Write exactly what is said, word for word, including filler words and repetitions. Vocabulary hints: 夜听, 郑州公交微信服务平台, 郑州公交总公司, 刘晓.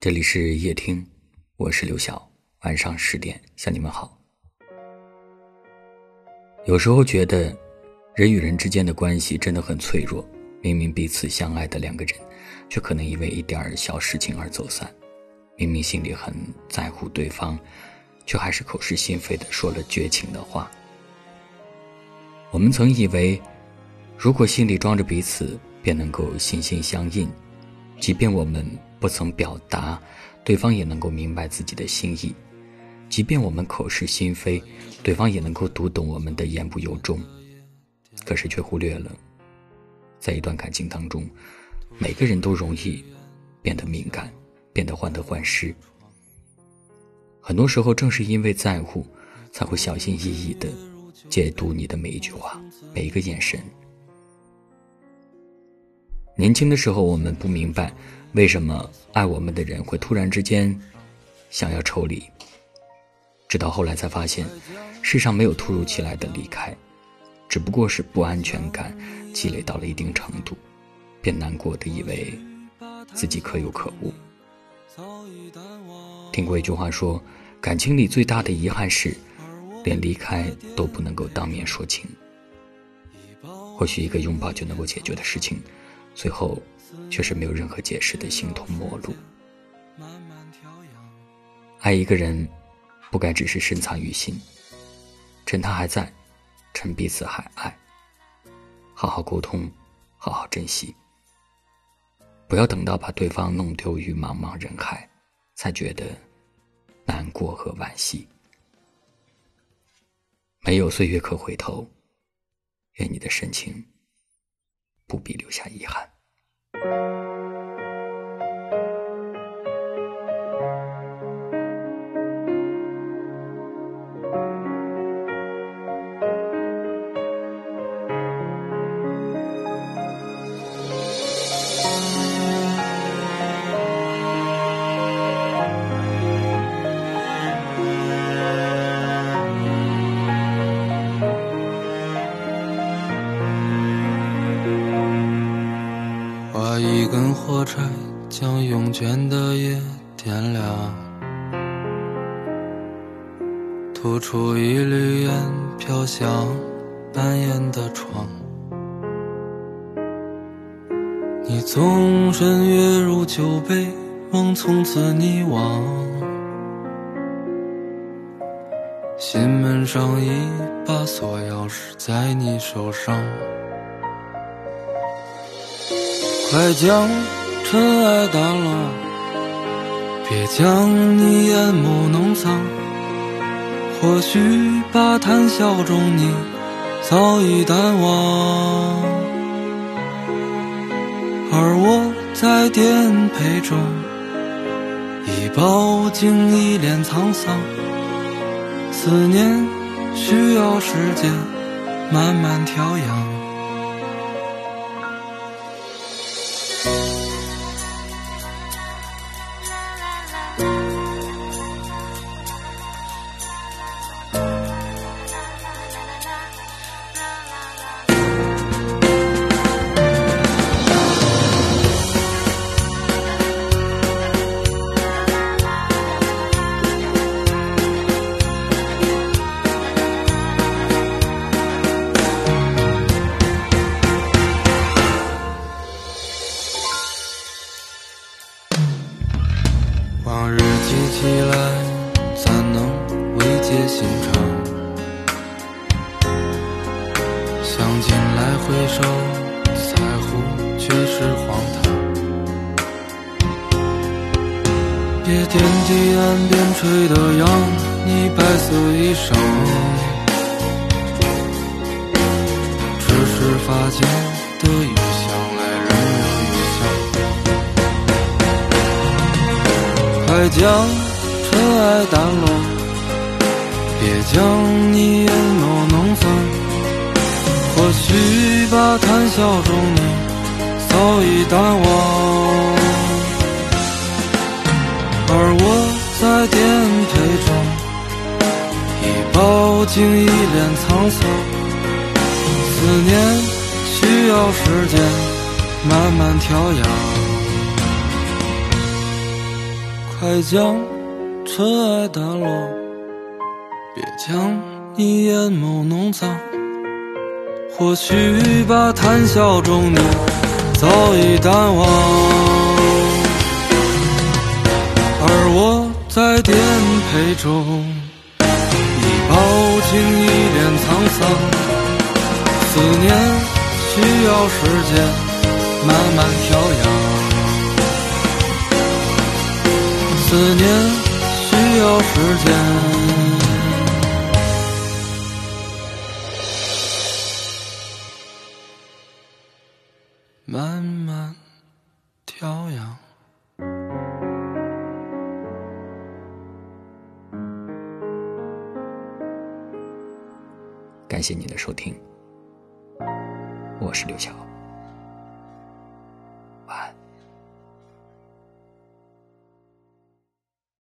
这里是夜听，我是刘晓，晚上十点向你们好。有时候觉得人与人之间的关系真的很脆弱，明明彼此相爱的两个人，却可能因为一点小事情而走散，明明心里很在乎对方，却还是口是心非地说了绝情的话。我们曾以为如果心里装着彼此，便能够心心相印，即便我们不曾表达，对方也能够明白自己的心意，即便我们口是心非，对方也能够读懂我们的言不由衷。可是却忽略了，在一段感情当中，每个人都容易变得敏感，变得患得患失。很多时候正是因为在乎，才会小心翼翼地解读你的每一句话，每一个眼神。年轻的时候，我们不明白为什么爱我们的人会突然之间想要抽离，直到后来才发现，世上没有突如其来的离开，只不过是不安全感积累到了一定程度，便难过的以为自己可有可无。听过一句话说，感情里最大的遗憾是连离开都不能够当面说清。或许一个拥抱就能够解决的事情，最后却是没有任何解释的形同陌路。爱一个人不该只是深藏于心，趁他还在，趁彼此还爱，好好沟通，好好珍惜，不要等到把对方弄丢于茫茫人海，才觉得难过和惋惜。没有岁月可回头，愿你的深情不必留下遗憾。划一根火柴，将涌泉的夜点亮，吐出一缕烟，飘向半掩的窗。你纵身跃入酒杯，梦从此溺亡。心门上一把锁，钥匙在你手上。快将尘埃打落，别将你眼眸弄脏。或许吧，谈笑中你早已淡忘，而我在颠沛中已饱经一脸沧桑。思念需要时间慢慢调养。往日记起来，怎能慰藉心肠？想近来回首，才乎却是荒唐。别惦记岸边吹的杨，你白色衣裳，只是发间的雨香来人。快将尘埃掸落，别将你眼眸弄脏。或许吧，谈笑中你早已淡忘，而我在颠沛中已饱经一脸沧桑。思念需要时间慢慢调养。还将尘埃打落，别将你眼眸弄脏。或许吧，谈笑中你早已淡忘，而我在颠沛中，你抱紧一脸沧桑。思念需要时间慢慢调养。 思念需要时间。慢慢调养。感谢您的收听，我是刘晓。